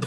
The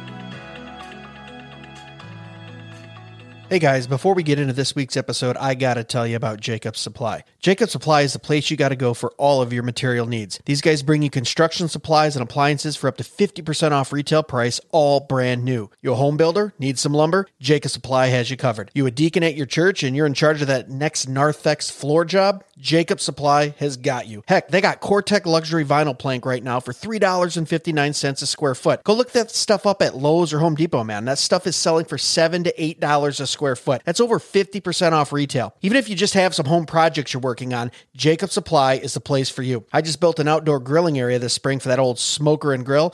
Hey guys, before we get into this week's episode, I gotta tell you about Jacob's Supply. Jacob's Supply is the place you gotta go for all of your material needs. These guys bring you construction supplies and appliances for up to 50% off retail price, all brand new. You a home builder? Need some lumber? Jacob's Supply has you covered. You a deacon at your church and you're in charge of that next narthex floor job? Jacob's Supply has got you. Heck, they got Cortec Luxury Vinyl Plank right now for $3.59 a square foot. Go look that stuff up at Lowe's or Home Depot, man. That stuff is selling for $7 to $8 a square foot. That's over 50% off retail. Even if you just have some home projects you're working on, Jacob's Supply is the place for you. I just built an outdoor grilling area this spring for that old smoker and grill.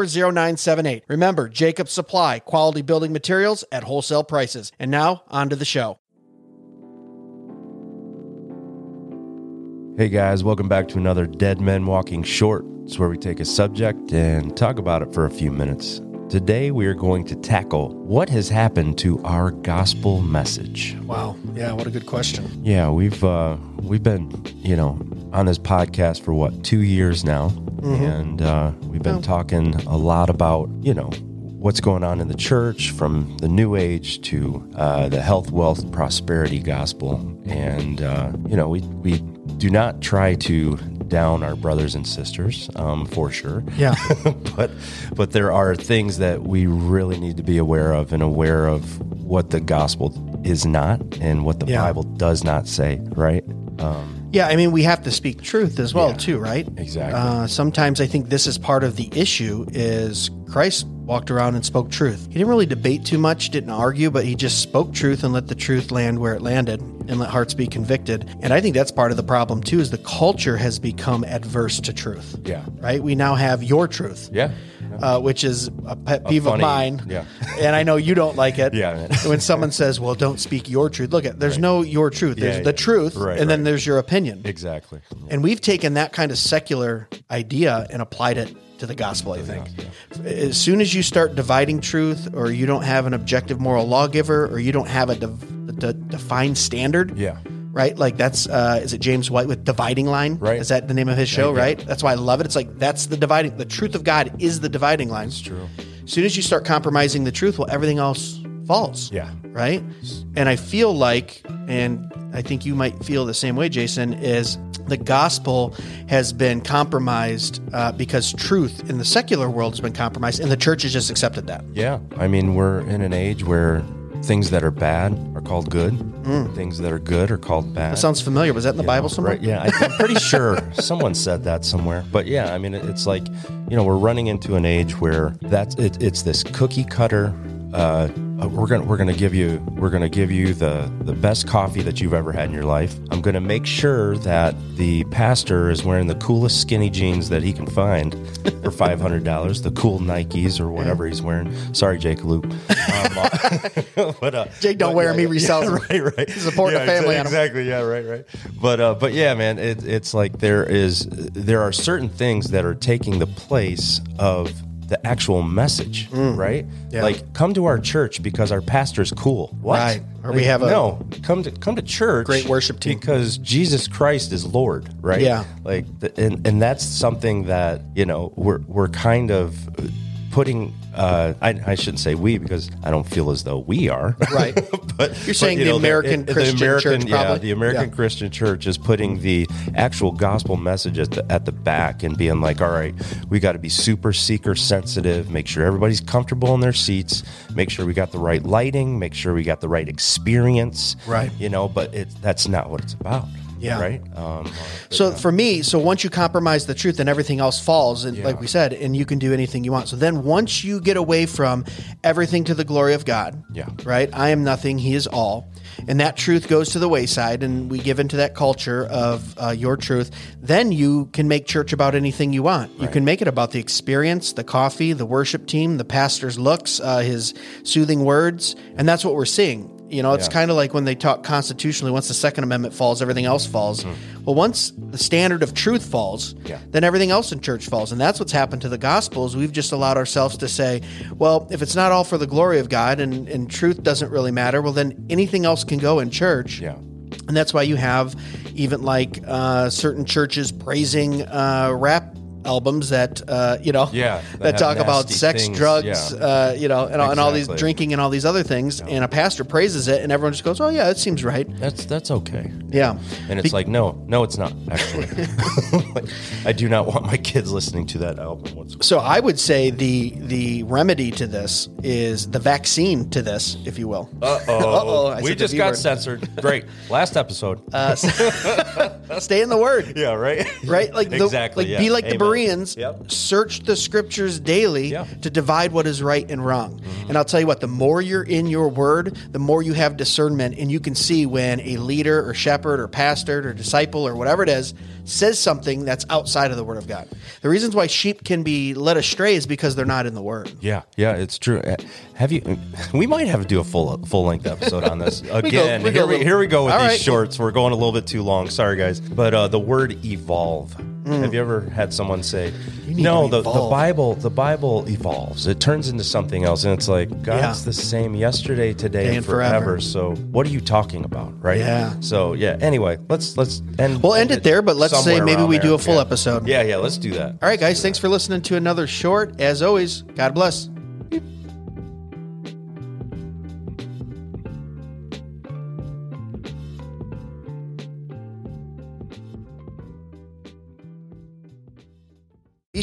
0978. Remember, Jacob's Supply, quality building materials at wholesale prices. And now, on to the show. Hey guys, welcome back to another Dead Men Walking Short. It's where we take a subject and talk about it for a few minutes. Today, we are going to tackle what has happened to our gospel message. Wow. Yeah, what a good question. Yeah, we've been, on this podcast for, 2 years now? Mm-hmm. And we've been talking a lot about, what's going on in the church, from the New Age to the health, wealth, prosperity gospel. And, we do not try to down our brothers and sisters, for sure. Yeah. but there are things that we really need to be aware of, and aware of what the gospel is not and what the Bible does not say, right? Yeah, I mean, we have to speak truth as well, too, right? Exactly. Sometimes I think this is part of the issue is Christ walked around and spoke truth. He didn't really debate too much, didn't argue, but he just spoke truth and let the truth land where it landed and let hearts be convicted. And I think that's part of the problem, too, is the culture has become adverse to truth. Yeah. Right? We now have your truth. Yeah. Which is a pet peeve of mine. Yeah. And I know you don't like it. Yeah. When someone says, well, don't speak your truth. Look, there's no your truth. There's the truth, and then there's your opinion. Exactly. Yeah. And we've taken that kind of secular idea and applied it to the gospel, I think. Yeah. As soon as you start dividing truth, or you don't have an objective moral lawgiver, or you don't have a defined standard. Yeah. Right? Like that's, is it James White with Dividing Line? Right. Is that the name of his show, right? That's why I love it. It's like, that's the truth of God is the dividing line. It's true. As soon as you start compromising the truth, well, everything else falls. Yeah. Right? And I feel like, and I think you might feel the same way, Jason, is the gospel has been compromised because truth in the secular world has been compromised, and the church has just accepted that. Yeah. I mean, we're in an age where things that are bad are called good. Things that are good are called bad. That sounds familiar. Was that in the Bible somewhere? Right, yeah, I'm pretty sure someone said that somewhere. But yeah, I mean, it's like, you know, we're running into an age where it's this cookie cutter. We're gonna give you the best coffee that you've ever had in your life. I'm gonna make sure that the pastor is wearing the coolest skinny jeans that he can find for $500, the cool Nikes or whatever he's wearing. Sorry, Jake Loop. Jake don't wear me resells. Yeah, right. Support the family. Exactly. Yeah. Right. But yeah, man, it's like there are certain things that are taking the place of the actual message, right? Yeah. Like, come to our church because our pastor's cool. What? Right. Or like, we have come to church. Great worship team. Because Jesus Christ is Lord, right? Yeah. Like, and that's something that, you know, we're kind of putting. I shouldn't say we, because I don't feel as though we are. Right. But you're saying the American Christian church, probably. Yeah, the American Christian church is putting the actual gospel message at the back and being like, all right, we got to be super seeker sensitive, make sure everybody's comfortable in their seats, make sure we got the right lighting, make sure we got the right experience. Right. You know, but that's not what it's about. Yeah. Right. So once you compromise the truth, then everything else falls, and like we said, and you can do anything you want. So then once you get away from everything to the glory of God, right? I am nothing, He is all. And that truth goes to the wayside, and we give into that culture of your truth. Then you can make church about anything you want. You can make it about the experience, the coffee, the worship team, the pastor's looks, his soothing words. And that's what we're seeing. You know, it's kind of like when they talk constitutionally, once the Second Amendment falls, everything else falls. Mm-hmm. Well, once the standard of truth falls, then everything else in church falls. And that's what's happened to the Gospels. We've just allowed ourselves to say, well, if it's not all for the glory of God and truth doesn't really matter, well, then anything else can go in church. Yeah. And that's why you have even like certain churches praising rap albums that that talk about sex, things, drugs, and all these drinking and all these other things, and a pastor praises it, and everyone just goes, "Oh yeah, that seems right. That's okay." Yeah, and it's like, no, it's not actually. I do not want my kids listening to that album whatsoever. So I would say the remedy to this is the vaccine to this, if you will. We just got censored. Great, last episode. Stay in the word. Yeah, right. Right, like exactly. Be like the Bereans, search the scriptures daily to divide what is right and wrong. Mm-hmm. And I'll tell you what, the more you're in your word, the more you have discernment, and you can see when a leader or shepherd or pastor or disciple or whatever it is says something that's outside of the word of God. The reasons why sheep can be led astray is because they're not in the word. Yeah, yeah, it's true. We might have to do a full-length episode on this. Again, here we go with these shorts. We're going a little bit too long. Sorry, guys. But the word evolve. Have you ever had someone say, "No, the Bible evolves. It turns into something else," and it's like, God's the same yesterday, today, and forever. So, what are you talking about, right? Yeah. So, yeah. Anyway, let's end. We'll end it there, but let's say maybe we do a full episode. Yeah, yeah. Let's do that. All right, guys. Thanks for listening to another short. As always, God bless. Be